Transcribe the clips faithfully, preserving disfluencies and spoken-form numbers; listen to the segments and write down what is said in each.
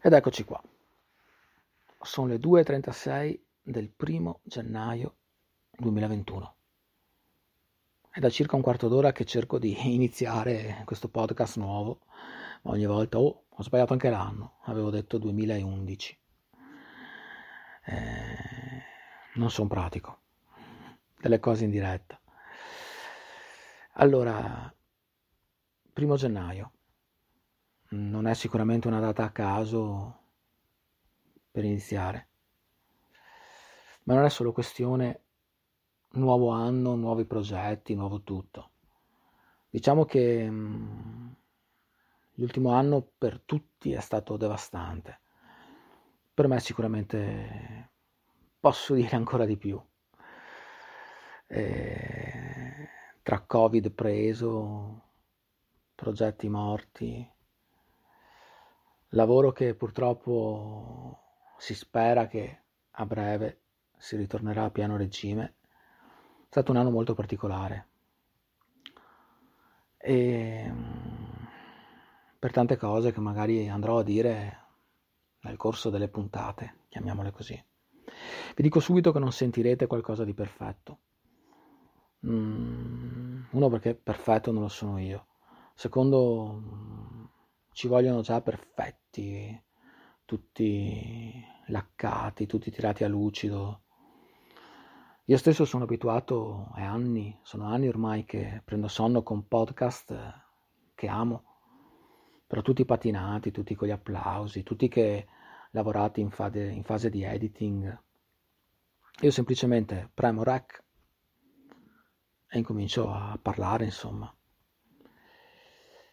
Ed eccoci qua, sono le due e trentasei del primo gennaio duemilaventuno. È da circa un quarto d'ora che cerco di iniziare questo podcast nuovo, ma ogni volta oh, ho sbagliato anche l'anno, avevo detto duemilaundici. Eh, non sono pratico delle cose in diretta. Allora, primo gennaio. Non è sicuramente una data a caso per iniziare, ma non è solo questione nuovo anno, nuovi progetti, nuovo tutto. Diciamo che mh, l'ultimo anno per tutti è stato devastante, per me sicuramente posso dire ancora di più, e, tra Covid preso, progetti morti, lavoro che purtroppo si spera che a breve si ritornerà a pieno regime. È stato un anno molto particolare e per tante cose che magari andrò a dire nel corso delle puntate, chiamiamole così. Vi dico subito che non sentirete qualcosa di perfetto. Uno, perché perfetto non lo sono io. Secondo, ci vogliono già perfetti, tutti laccati, tutti tirati a lucido. Io stesso sono abituato, è anni, sono anni ormai che prendo sonno con podcast che amo, però tutti patinati, tutti con gli applausi, tutti che lavorati in fase, in fase di editing. Io semplicemente premo rec e incomincio a parlare, insomma.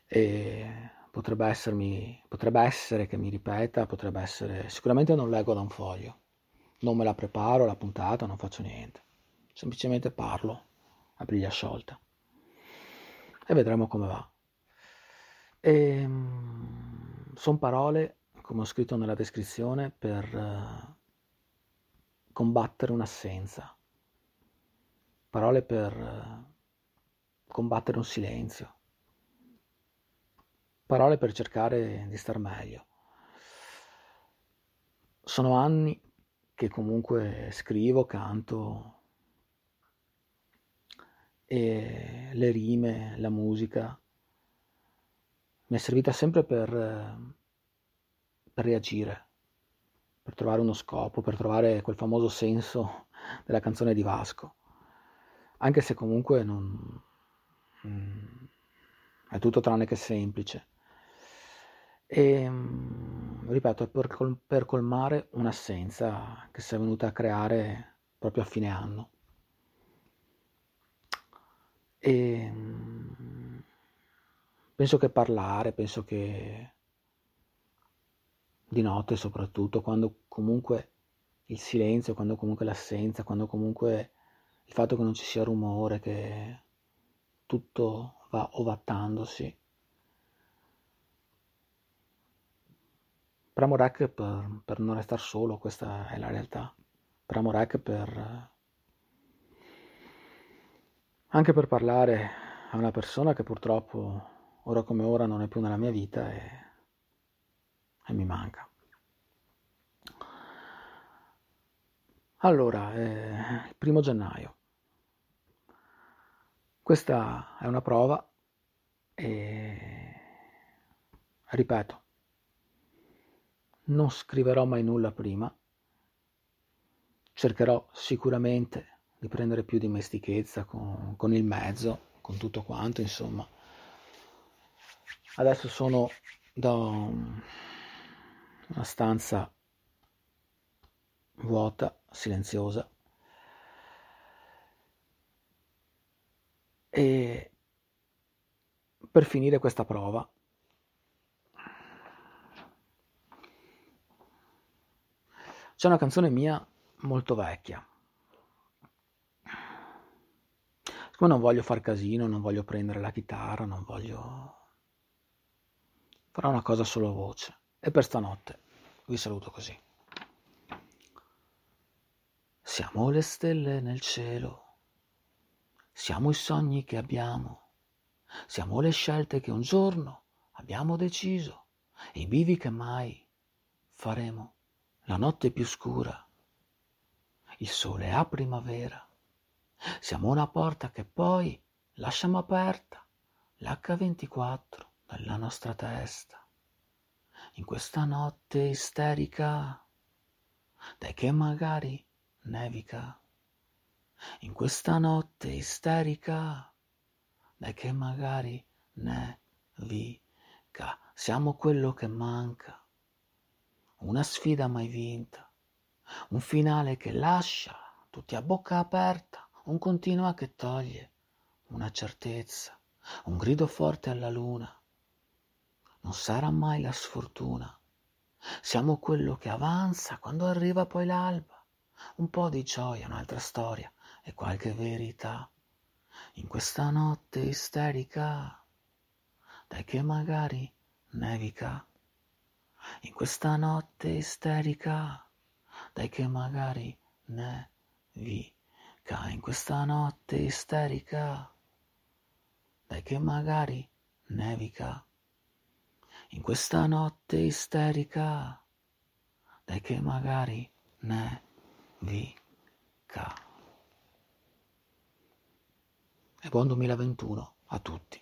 E Potrebbe, essermi, potrebbe essere che mi ripeta, potrebbe essere... Sicuramente non leggo da un foglio, non me la preparo, la puntata, non faccio niente. Semplicemente parlo a briglia sciolta. E vedremo come va. E... Sono parole, come ho scritto nella descrizione, per combattere un'assenza. Parole per combattere un silenzio. Parole per cercare di star meglio. Sono anni che comunque scrivo, canto e le rime, la musica mi è servita sempre per, per reagire, per trovare uno scopo, per trovare quel famoso senso della canzone di Vasco, anche se comunque non è tutto tranne che semplice. E ripeto, per, col- per colmare un'assenza che si è venuta a creare proprio a fine anno. E penso che parlare, penso che di notte soprattutto, quando comunque il silenzio, quando comunque l'assenza, quando comunque il fatto che non ci sia rumore, che tutto va ovattandosi, Premo rec per, per non restare solo, questa è la realtà. Premo rec per... anche per parlare a una persona che purtroppo ora come ora non è più nella mia vita e, e mi manca. Allora, eh, il primo gennaio. Questa è una prova e, ripeto, non scriverò mai nulla prima. Cercherò sicuramente di prendere più dimestichezza con, con il mezzo, con tutto quanto, insomma. Adesso sono da una stanza vuota, silenziosa, e per finire questa prova c'è una canzone mia molto vecchia. Siccome non voglio far casino, non voglio prendere la chitarra, non voglio... farò una cosa solo a voce. E per stanotte vi saluto così. Siamo le stelle nel cielo, siamo i sogni che abbiamo, siamo le scelte che un giorno abbiamo deciso, e i bivi che mai faremo, la notte più scura, il sole a primavera, siamo una porta che poi lasciamo aperta, l'acca ventiquattro dalla nostra testa, in questa notte isterica, dai che magari nevica, in questa notte isterica, dai che magari nevica. Siamo quello che manca, una sfida mai vinta, un finale che lascia tutti a bocca aperta, un continua che toglie una certezza, un grido forte alla luna. Non sarà mai la sfortuna, siamo quello che avanza quando arriva poi l'alba, un po' di gioia, un'altra storia e qualche verità, in questa notte isterica, dai che magari nevica, in questa notte isterica, dai che magari nevica, in questa notte isterica, dai che magari nevica, in questa notte isterica, dai che magari nevica. Vica. E buon duemilaventuno a tutti.